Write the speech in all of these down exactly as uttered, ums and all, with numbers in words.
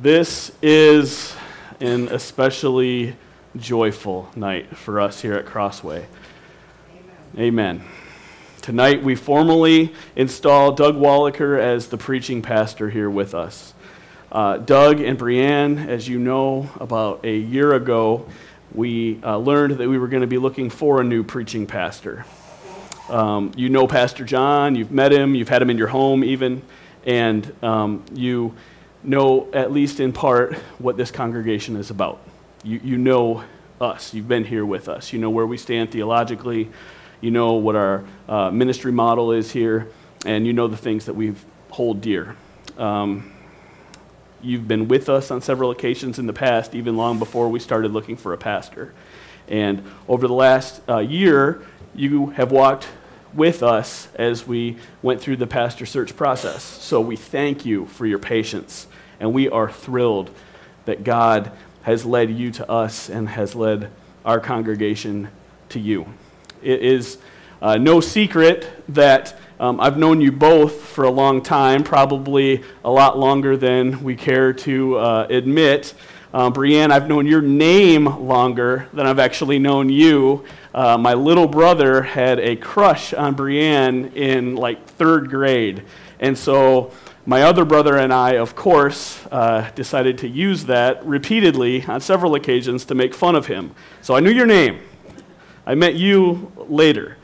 This is an especially joyful night for us here at Crossway. Amen. Amen. Tonight we formally install Doug Wallaker as the preaching pastor here with us. Uh, Doug and Brianne, as you know, about a year ago, we uh, learned that we were going to be looking for a new preaching pastor. Um, you know Pastor John, you've met him, you've had him in your home even, and um, you... know, at least in part, what this congregation is about. You you know us. You've been here with us. You know where we stand theologically. You know what our uh, ministry model is here, and you know the things that we hold dear. Um, you've been with us on several occasions in the past, even long before we started looking for a pastor. And over the last uh, year, you have walked with us as we went through the pastor search process. So we thank you for your patience, and we are thrilled that God has led you to us and has led our congregation to you. It is uh, no secret that um, I've known you both for a long time, probably a lot longer than we care to uh, admit. Uh, Brianne, I've known your name longer than I've actually known you. Uh, my little brother had a crush on Brianne in like third grade. And so my other brother and I, of course, uh, decided to use that repeatedly on several occasions to make fun of him. So I knew your name. I met you later.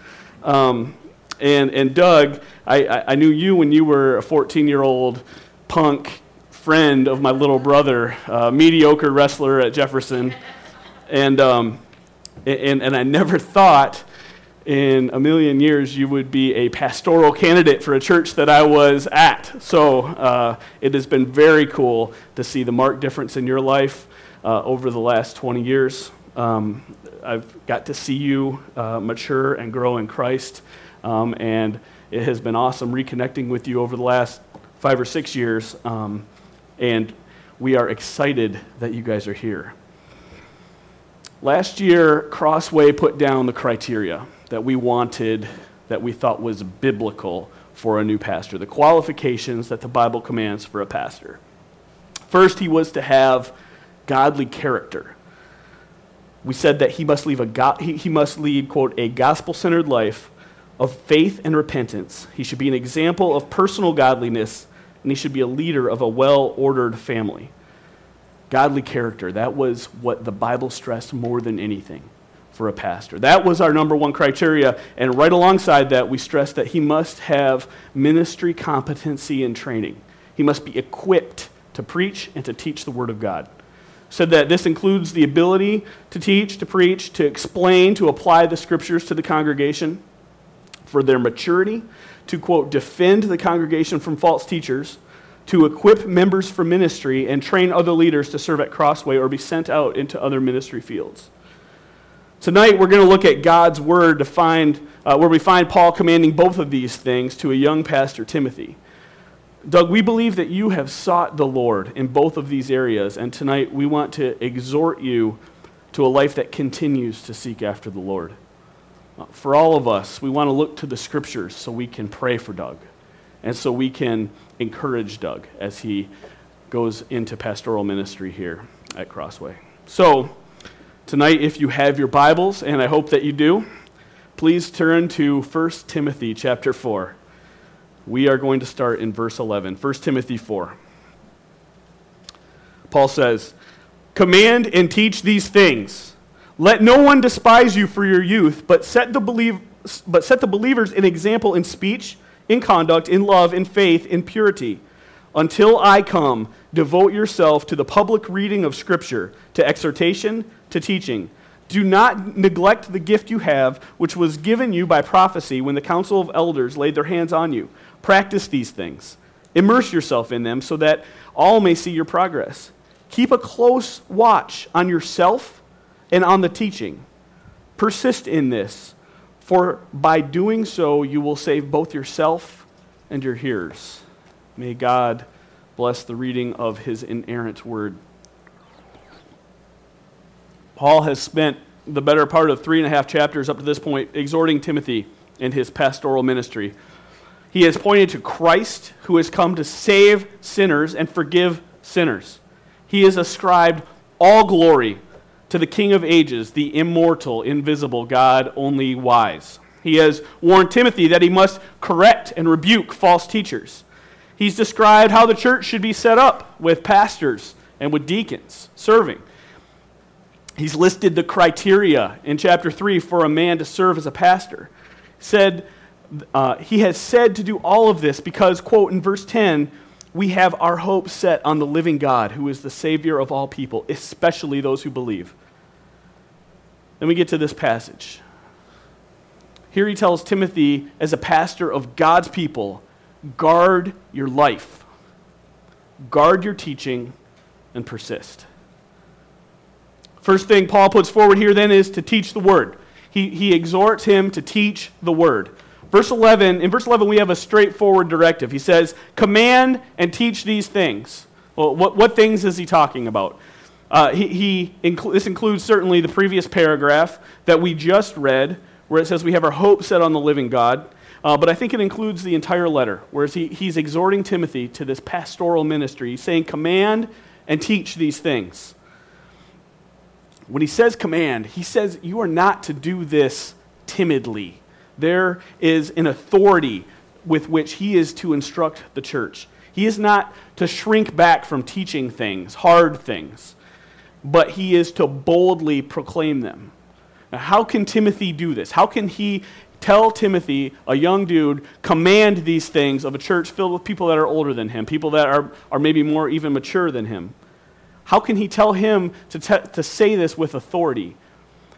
Um, and, and Doug, I, I, I knew you when you were a fourteen-year-old punk friend of my little brother, uh, mediocre wrestler at Jefferson, and um, and and I never thought in a million years you would be a pastoral candidate for a church that I was at. So uh, it has been very cool to see the marked difference in your life uh, over the last twenty years. Um, I've got to see you uh, mature and grow in Christ, um, and it has been awesome reconnecting with you over the last five or six years. Um, And we are excited that you guys are here. Last year, Crossway put down the criteria that we wanted, that we thought was biblical for a new pastor, the qualifications that the Bible commands for a pastor. First, he was to have godly character. We said that he must leave a go- he, he must lead, quote, a gospel-centered life of faith and repentance. He should be an example of personal godliness, and he should be a leader of a well-ordered family. Godly character, that was what the Bible stressed more than anything for a pastor. That was our number one criteria, and right alongside that, we stressed that he must have ministry competency and training. He must be equipped to preach and to teach the Word of God. Said that this includes the ability to teach, to preach, to explain, to apply the Scriptures to the congregation, for their maturity, to, quote, defend the congregation from false teachers, to equip members for ministry, and train other leaders to serve at Crossway or be sent out into other ministry fields. Tonight, we're going to look at God's Word to find uh, where we find Paul commanding both of these things to a young pastor, Timothy. Doug, we believe that you have sought the Lord in both of these areas, and tonight we want to exhort you to a life that continues to seek after the Lord. For all of us, we want to look to the Scriptures so we can pray for Doug and so we can encourage Doug as he goes into pastoral ministry here at Crossway. So, tonight, if you have your Bibles, and I hope that you do, please turn to First Timothy chapter four. We are going to start in verse eleven, First Timothy four. Paul says, "Command and teach these things. Let no one despise you for your youth, but set the believe, but set the believers an example in speech, in conduct, in love, in faith, in purity. Until I come, devote yourself to the public reading of Scripture, to exhortation, to teaching. Do not neglect the gift you have, which was given you by prophecy when the council of elders laid their hands on you. Practice these things. Immerse yourself in them so that all may see your progress. Keep a close watch on yourself and on the teaching. Persist in this, for by doing so you will save both yourself and your hearers." May God bless the reading of his inerrant word. Paul has spent the better part of three and a half chapters up to this point exhorting Timothy in his pastoral ministry. He has pointed to Christ, who has come to save sinners and forgive sinners. he is ascribed all glory to the King of ages, the immortal, invisible, God only wise. He has warned Timothy that he must correct and rebuke false teachers. He's described how the church should be set up with pastors and with deacons serving. He's listed the criteria in chapter three for a man to serve as a pastor. Said, uh, he has said to do all of this because, quote, in verse ten, we have our hope set on the living God who is the Savior of all people, especially those who believe. Then we get to this passage. Here he tells Timothy, as a pastor of God's people, guard your life, guard your teaching, and persist. First thing Paul puts forward here then is to teach the word. He, he exhorts him to teach the word. Verse eleven, in verse eleven we have a straightforward directive. He says, command and teach these things. Well, what, what things is he talking about? Uh, he, he inclu- This includes certainly the previous paragraph that we just read where it says we have our hope set on the living God. Uh, but I think it includes the entire letter, whereas he, he's exhorting Timothy to this pastoral ministry. He's saying command and teach these things. When he says command, he says you are not to do this timidly. There is an authority with which he is to instruct the church. He is not to shrink back from teaching things, hard things, but he is to boldly proclaim them. Now, how can Timothy do this? How can he tell Timothy, a young dude, command these things of a church filled with people that are older than him, people that are, are maybe more even mature than him? How can he tell him to, te- to say this with authority?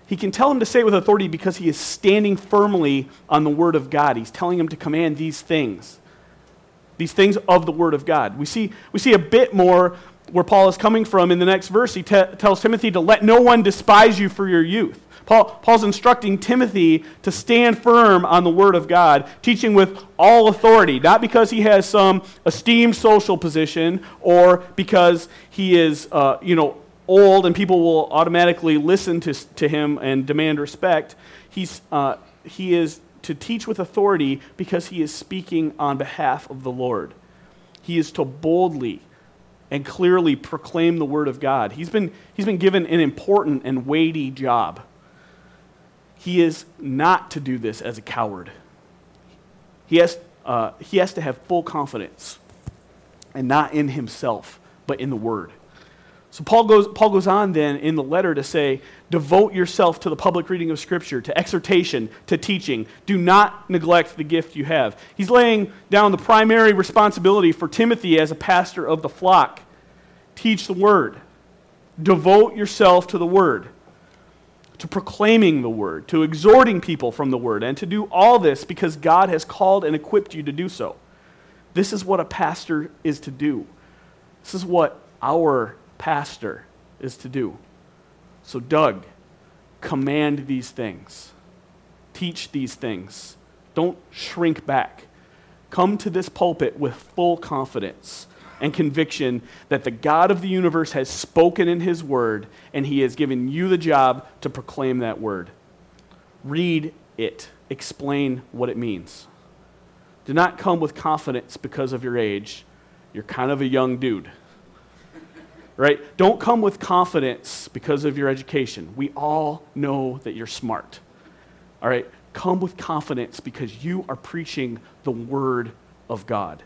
He can tell him to say it with authority because he is standing firmly on the Word of God. He's telling him to command these things, these things of the Word of God. We see, we see a bit more where Paul is coming from in the next verse. He te- tells Timothy to let no one despise you for your youth. Paul, Paul's instructing Timothy to stand firm on the Word of God, teaching with all authority, not because he has some esteemed social position or because he is, uh, you know, old and people will automatically listen to to him and demand respect. He's uh, he is to teach with authority because he is speaking on behalf of the Lord. He is to boldly and clearly proclaim the Word of God. He's been he's been given an important and weighty job. He is not to do this as a coward. He has, uh, he has to have full confidence, and not in himself, but in the Word. So Paul goes, Paul goes on then in the letter to say, devote yourself to the public reading of Scripture, to exhortation, to teaching. Do not neglect the gift you have. He's laying down the primary responsibility for Timothy as a pastor of the flock. Teach the Word. Devote yourself to the Word, to proclaiming the Word, to exhorting people from the Word, and to do all this because God has called and equipped you to do so. This is what a pastor is to do. This is what our pastor is to do. So, Doug, command these things. Teach these things. Don't shrink back. Come to this pulpit with full confidence and conviction that the God of the universe has spoken in his Word, and he has given you the job to proclaim that Word. Read it. Explain what it means. Do not come with confidence because of your age. You're kind of a young dude. Right? Don't come with confidence because of your education. We all know that you're smart. All right? Come with confidence because you are preaching the Word of God.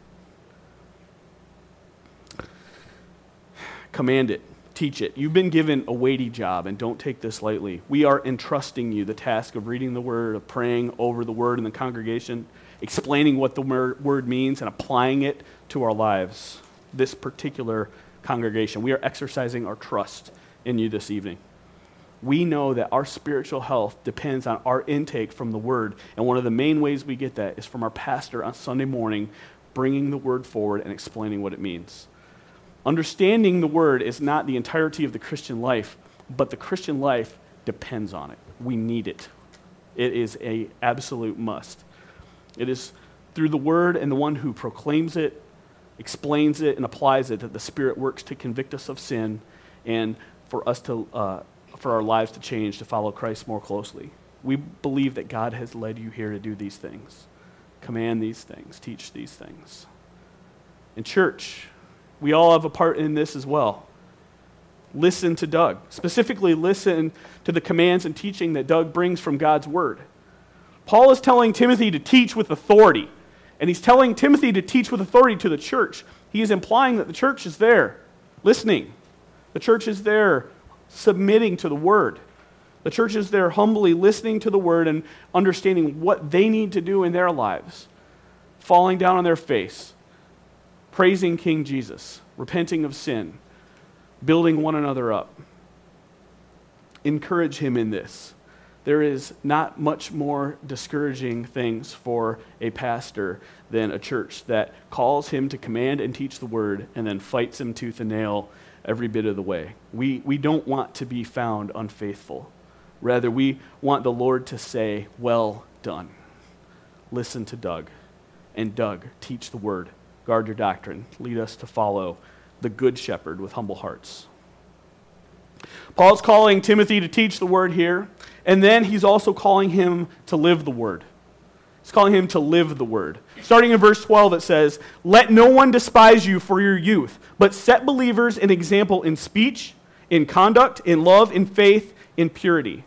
Command it. Teach it. You've been given a weighty job, and don't take this lightly. We are entrusting you the task of reading the Word, of praying over the Word in the congregation, explaining what the Word means, and applying it to our lives. This particular congregation, we are exercising our trust in you this evening. We know that our spiritual health depends on our intake from the Word, and one of the main ways we get that is from our pastor on Sunday morning, bringing the Word forward and explaining what it means. Understanding the Word is not the entirety of the Christian life, but the Christian life depends on it. We need it. It is an absolute must. It is through the Word and the one who proclaims it, explains it, and applies it that the Spirit works to convict us of sin and for us to, uh, for our lives to change, to follow Christ more closely. We believe that God has led you here to do these things. Command these things. Teach these things. In church, we all have a part in this as well. listen to Doug. Specifically, listen to the commands and teaching that Doug brings from God's word. Paul is telling Timothy to teach with authority, and he's telling Timothy to teach with authority to the church. He is implying that the church is there, listening. The church is there, submitting to the word. The church is there humbly listening to the word and understanding what they need to do in their lives, falling down on their face, praising King Jesus, repenting of sin, building one another up. Encourage him in this. There is not much more discouraging things for a pastor than a church that calls him to command and teach the word and then fights him tooth and nail every bit of the way. We, we don't want to be found unfaithful. Rather, we want the Lord to say, well done. Listen to Doug. And Doug, teach the word. Guard your doctrine. Lead us to follow the good shepherd with humble hearts. Paul's calling Timothy to teach the word here, and then he's also calling him to live the word. He's calling him to live the word. Starting in verse twelve, it says, "Let no one despise you for your youth, but set believers an example in speech, in conduct, in love, in faith, in purity."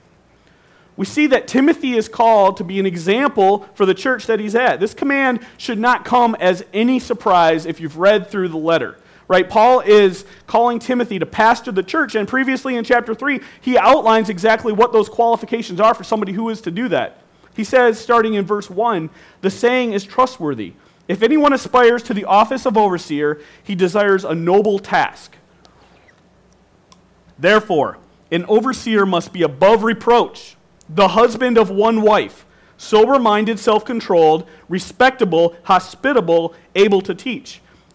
We see that Timothy is called to be an example for the church that he's at. This command should not come as any surprise if you've read through the letter. Right? Paul is calling Timothy to pastor the church, and previously in chapter three, he outlines exactly what those qualifications are for somebody who is to do that. He says, starting in verse one, "The saying is trustworthy. If anyone aspires to the office of overseer, he desires a noble task. Therefore, an overseer must be above reproach, the husband of one wife, sober-minded, self-controlled, respectable, hospitable, able to teach.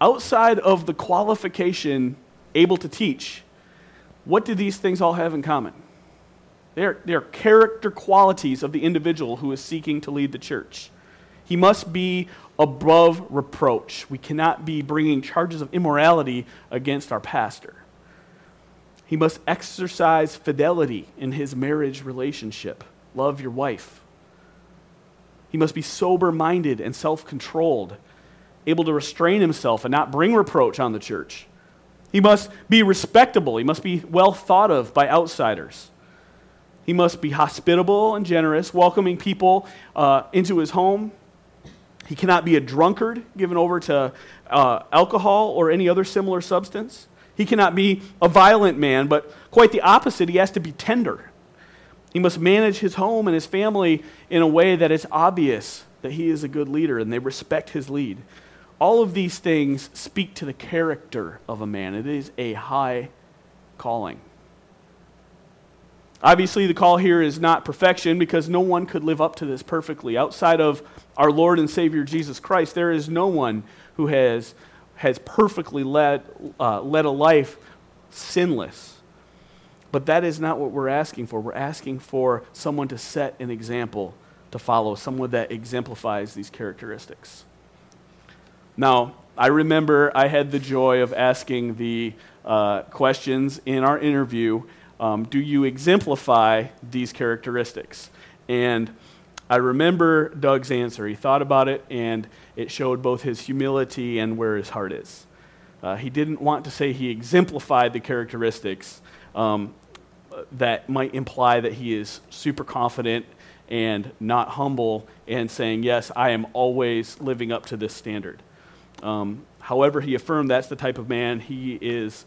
Outside of the qualification, able to teach, what do these things all have in common? They are, they are character qualities of the individual who is seeking to lead the church. He must be above reproach. We cannot be bringing charges of immorality against our pastor. He must exercise fidelity in his marriage relationship. Love your wife. He must be sober-minded and self-controlled, able to restrain himself and not bring reproach on the church. He must be respectable. He must be well thought of by outsiders. He must be hospitable and generous, welcoming people uh, into his home. He cannot be a drunkard given over to uh, alcohol or any other similar substance. He cannot be a violent man, but quite the opposite. He has to be tender. He must manage his home and his family in a way that it's obvious that he is a good leader and they respect his lead. All of these things speak to the character of a man. It is a high calling. Obviously, the call here is not perfection, because no one could live up to this perfectly. Outside of our Lord and Savior Jesus Christ, there is no one who has, has perfectly led, uh, led a life sinless. But that is not what we're asking for. We're asking for someone to set an example to follow, someone that exemplifies these characteristics. Now, I remember I had the joy of asking the uh, questions in our interview, um, do you exemplify these characteristics? And I remember Doug's answer. He thought about it, and it showed both his humility and where his heart is. Uh, he didn't want to say he exemplified the characteristics um, that might imply that he is super confident and not humble and saying, yes, I am always living up to this standard. Um, however, he affirmed that's the type of man he is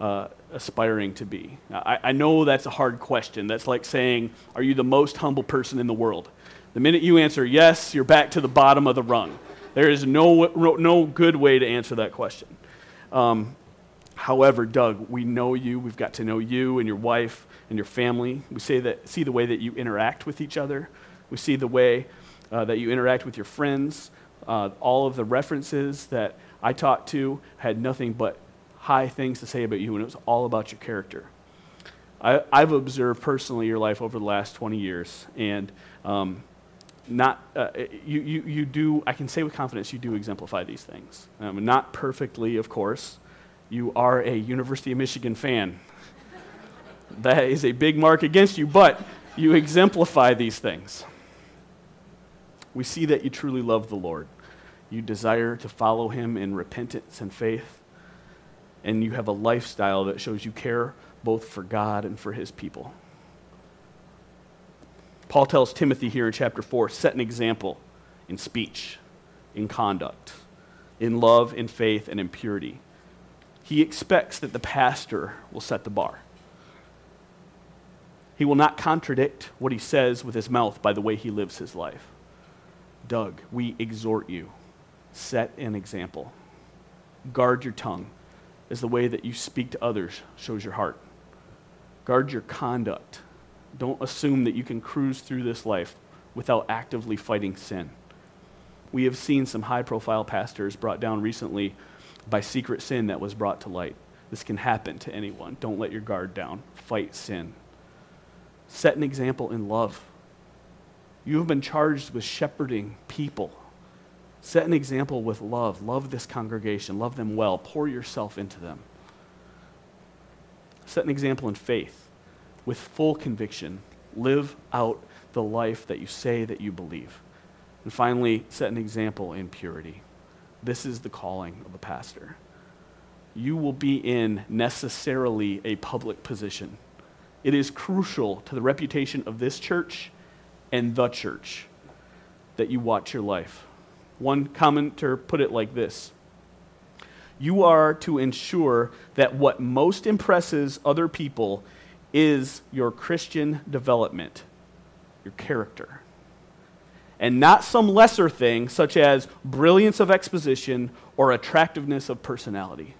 uh, aspiring to be. I, I know that's a hard question. That's like saying, are you the most humble person in the world? The minute you answer yes, you're back to the bottom of the rung. There is no no good way to answer that question. Um, however, Doug, we know you. We've got to know you and your wife and your family. We say that, see the way that you interact with each other. We see the way uh, that you interact with your friends. Uh, all of the references that I talked to had nothing but high things to say about you, and it was all about your character. I, I've observed personally your life over the last twenty years, and um, not uh, you, you, you do, I can say with confidence, you do exemplify these things. Um, not perfectly, of course. You are a University of Michigan fan. That is a big mark against you, but you exemplify these things. We see that you truly love the Lord. You desire to follow him in repentance and faith, and you have a lifestyle that shows you care both for God and for his people. Paul tells Timothy here in chapter four, set an example in speech, in conduct, in love, in faith, and in purity. He expects that the pastor will set the bar. He will not contradict what he says with his mouth by the way he lives his life. Doug, we exhort you, set an example. Guard your tongue, as the way that you speak to others shows your heart. Guard your conduct. Don't assume that you can cruise through this life without actively fighting sin. We have seen some high-profile pastors brought down recently by secret sin that was brought to light. This can happen to anyone. Don't let your guard down. Fight sin. Set an example in love. You have been charged with shepherding people. Set an example with love. Love this congregation. Love them well. Pour yourself into them. Set an example in faith. With full conviction, live out the life that you say that you believe. And finally, set an example in purity. This is the calling of a pastor. You will be in necessarily a public position. It is crucial to the reputation of this church and the church that you watch your life. One commenter put it like this: you are to ensure that what most impresses other people is your Christian development, your character, and not some lesser thing such as brilliance of exposition or attractiveness of personality.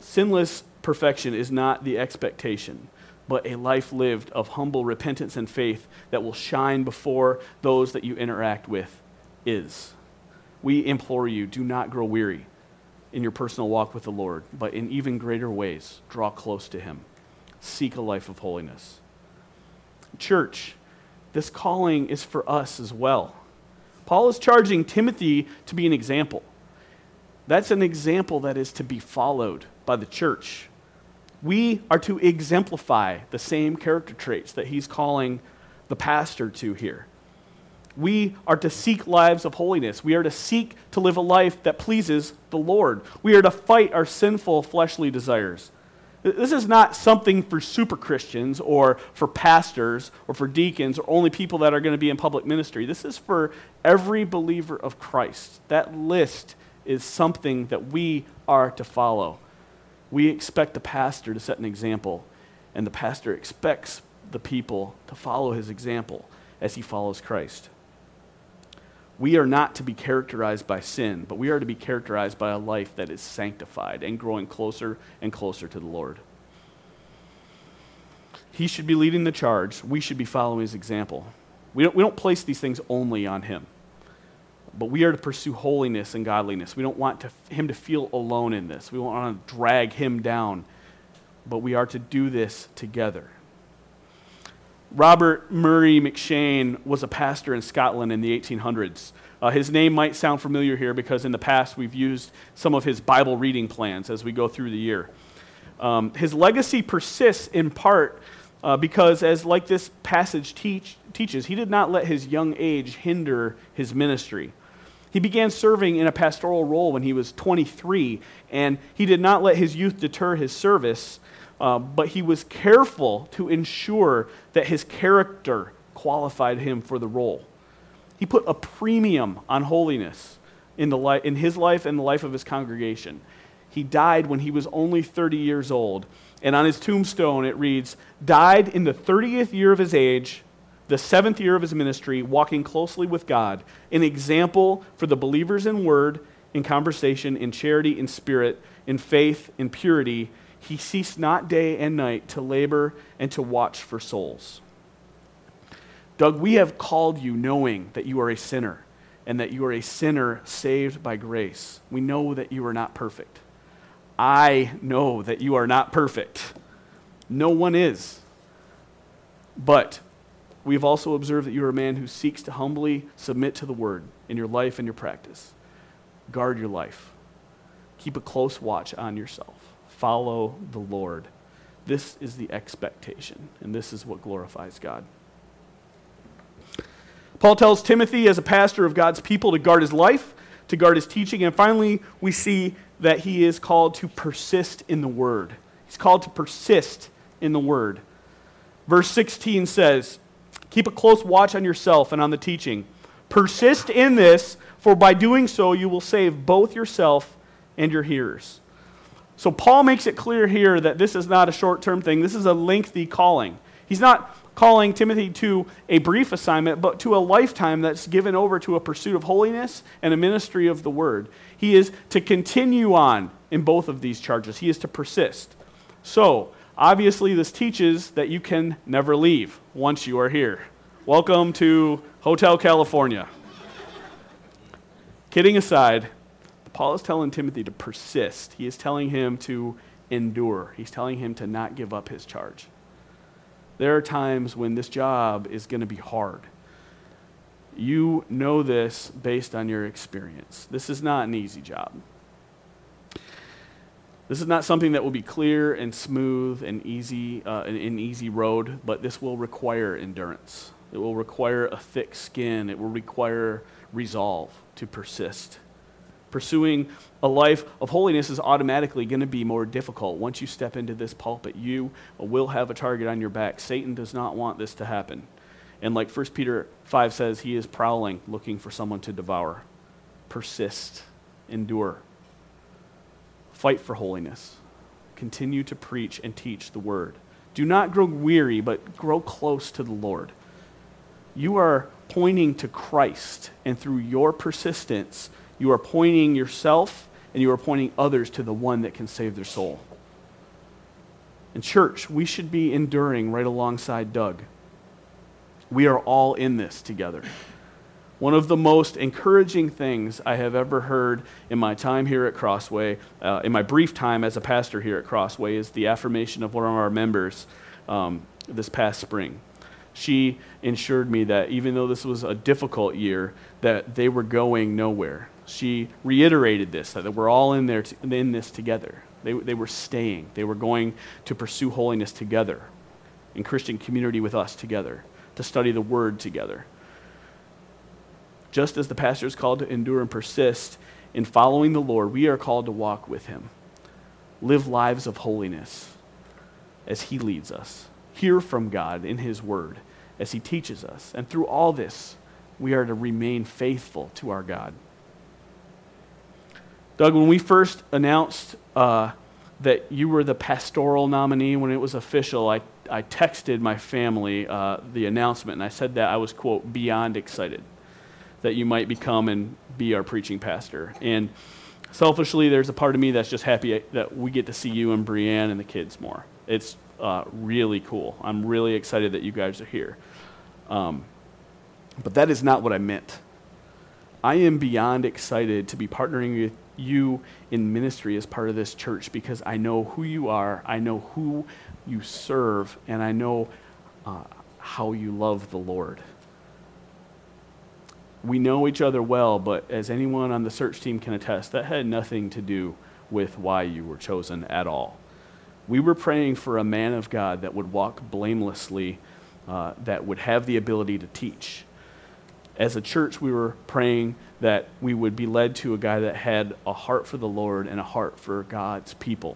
Sinless perfection is not the expectation, but a life lived of humble repentance and faith that will shine before those that you interact with is. We implore you, do not grow weary in your personal walk with the Lord, but in even greater ways, draw close to him. Seek a life of holiness. Church, this calling is for us as well. Paul is charging Timothy to be an example. That's an example that is to be followed by the church. We are to exemplify the same character traits that he's calling the pastor to here. We are to seek lives of holiness. We are to seek to live a life that pleases the Lord. We are to fight our sinful fleshly desires. This is not something for super Christians or for pastors or for deacons or only people that are going to be in public ministry. This is for every believer of Christ. That list is something that we are to follow. We expect the pastor to set an example, and the pastor expects the people to follow his example as he follows Christ. We are not to be characterized by sin, but we are to be characterized by a life that is sanctified and growing closer and closer to the Lord. He should be leading the charge. We should be following his example. We don't, we don't place these things only on him, but we are to pursue holiness and godliness. We don't want to, him to feel alone in this. We don't want to drag him down, but we are to do this together. Robert Murray McShane was a pastor in Scotland in the eighteen hundreds. Uh, his name might sound familiar here because in the past we've used some of his Bible reading plans as we go through the year. Um, his legacy persists in part Uh, because as like this passage teach, teaches, he did not let his young age hinder his ministry. He began serving in a pastoral role when he was twenty-three, and he did not let his youth deter his service, uh, but he was careful to ensure that his character qualified him for the role. He put a premium on holiness in, the li- in his life and the life of his congregation. He died when he was only thirty years old, and on his tombstone it reads, died in the thirtieth year of his age, the seventh year of his ministry, walking closely with God, an example for the believers in word, in conversation, in charity, in spirit, in faith, in purity. He ceased not day and night to labor and to watch for souls. Doug, we have called you knowing that you are a sinner and that you are a sinner saved by grace. We know that you are not perfect. I know that you are not perfect. No one is. But we've also observed that you are a man who seeks to humbly submit to the word in your life and your practice. Guard your life. Keep a close watch on yourself. Follow the Lord. This is the expectation, and this is what glorifies God. Paul tells Timothy, as a pastor of God's people, to guard his life, to guard his teaching, and finally we see that he is called to persist in the word. He's called to persist in the word. Verse sixteen says, "Keep a close watch on yourself and on the teaching. Persist in this, for by doing so you will save both yourself and your hearers." So Paul makes it clear here that this is not a short-term thing. This is a lengthy calling. He's not calling Timothy to a brief assignment, but to a lifetime that's given over to a pursuit of holiness and a ministry of the word. He is to continue on in both of these charges. He is to persist. So, obviously, this teaches that you can never leave once you are here. Welcome to Hotel California. Kidding aside, Paul is telling Timothy to persist. He is telling him to endure. He's telling him to not give up his charge. There are times when this job is going to be hard. You know this based on your experience. This is not an easy job. This is not something that will be clear and smooth and easy, uh, an, an easy road, but this will require endurance. It will require a thick skin. It will require resolve to persist. Pursuing a life of holiness is automatically going to be more difficult. Once you step into this pulpit, you will have a target on your back. Satan does not want this to happen. And like First Peter five says, he is prowling, looking for someone to devour. Persist. Endure. Fight for holiness. Continue to preach and teach the word. Do not grow weary, but grow close to the Lord. You are pointing to Christ, and through your persistence, you are pointing yourself and you are pointing others to the one that can save their soul. In church, we should be enduring right alongside Doug. We are all in this together. One of the most encouraging things I have ever heard in my time here at Crossway, uh, in my brief time as a pastor here at Crossway, is the affirmation of one of our members um, this past spring. She assured me that even though this was a difficult year, that they were going nowhere. She reiterated this, that we're all in there to, in this together. They, they were staying. They were going to pursue holiness together, in Christian community with us together, to study the Word together. Just as the pastor is called to endure and persist in following the Lord, we are called to walk with Him. Live lives of holiness as He leads us. Hear from God in His Word as He teaches us. And through all this, we are to remain faithful to our God. Doug, when we first announced uh, that you were the pastoral nominee, when it was official, I, I texted my family uh, the announcement, and I said that I was, quote, beyond excited that you might become and be our preaching pastor. And selfishly, there's a part of me that's just happy that we get to see you and Brianne and the kids more. It's Uh, really cool. I'm really excited that you guys are here. Um, but that is not what I meant. I am beyond excited to be partnering with you in ministry as part of this church because I know who you are, I know who you serve, and I know uh, how you love the Lord. We know each other well, but as anyone on the search team can attest, that had nothing to do with why you were chosen at all. We were praying for a man of God that would walk blamelessly, uh, that would have the ability to teach. As a church, we were praying that we would be led to a guy that had a heart for the Lord and a heart for God's people.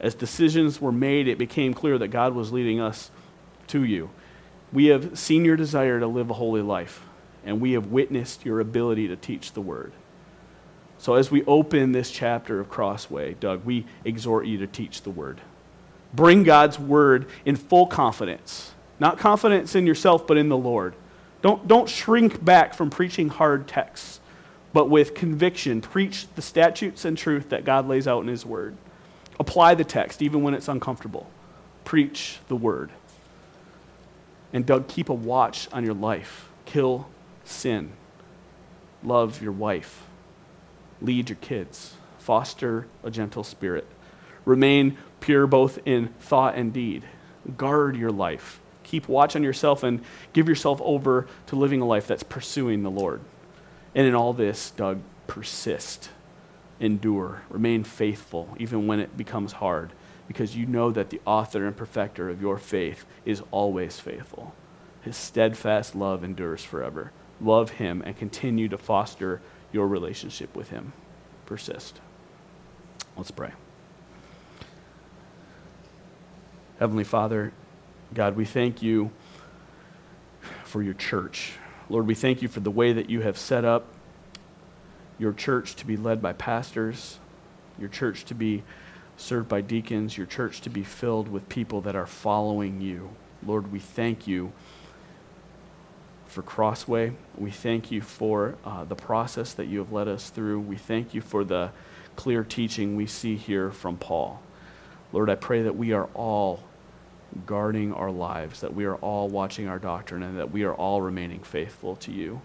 As decisions were made, it became clear that God was leading us to you. We have seen your desire to live a holy life, and we have witnessed your ability to teach the word. So as we open this chapter of Crossway, Doug, we exhort you to teach the word. Bring God's word in full confidence. Not confidence in yourself, but in the Lord. Don't, don't shrink back from preaching hard texts, but with conviction, preach the statutes and truth that God lays out in His word. Apply the text, even when it's uncomfortable. Preach the word. And Doug, keep a watch on your life. Kill sin. Love your wife. Lead your kids. Foster a gentle spirit. Remain pure both in thought and deed. Guard your life. Keep watch on yourself and give yourself over to living a life that's pursuing the Lord. And in all this, Doug, persist, endure, remain faithful, even when it becomes hard, because you know that the author and perfecter of your faith is always faithful. His steadfast love endures forever. Love him and continue to foster your relationship with him. Persist. Let's pray. Heavenly Father, God, we thank you for your church. Lord, we thank you for the way that you have set up your church to be led by pastors, your church to be served by deacons, your church to be filled with people that are following you. Lord, we thank you for Crossway. We thank you for uh, the process that you have led us through. We thank you for the clear teaching we see here from Paul. Lord, I pray that we are all guarding our lives, that we are all watching our doctrine, and that we are all remaining faithful to you.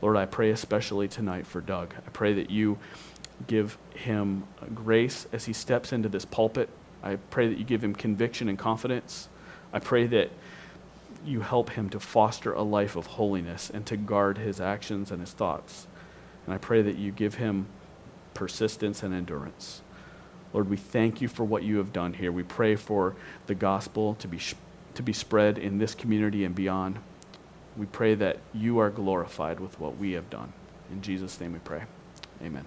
Lord, I pray especially tonight for Doug. I pray that you give him grace as he steps into this pulpit. I pray that you give him conviction and confidence. I pray that you help him to foster a life of holiness and to guard his actions and his thoughts. And I pray that you give him persistence and endurance. Lord, we thank you for what you have done here. We pray for the gospel to be sh- to be spread in this community and beyond. We pray that you are glorified with what we have done. In Jesus' name we pray. Amen.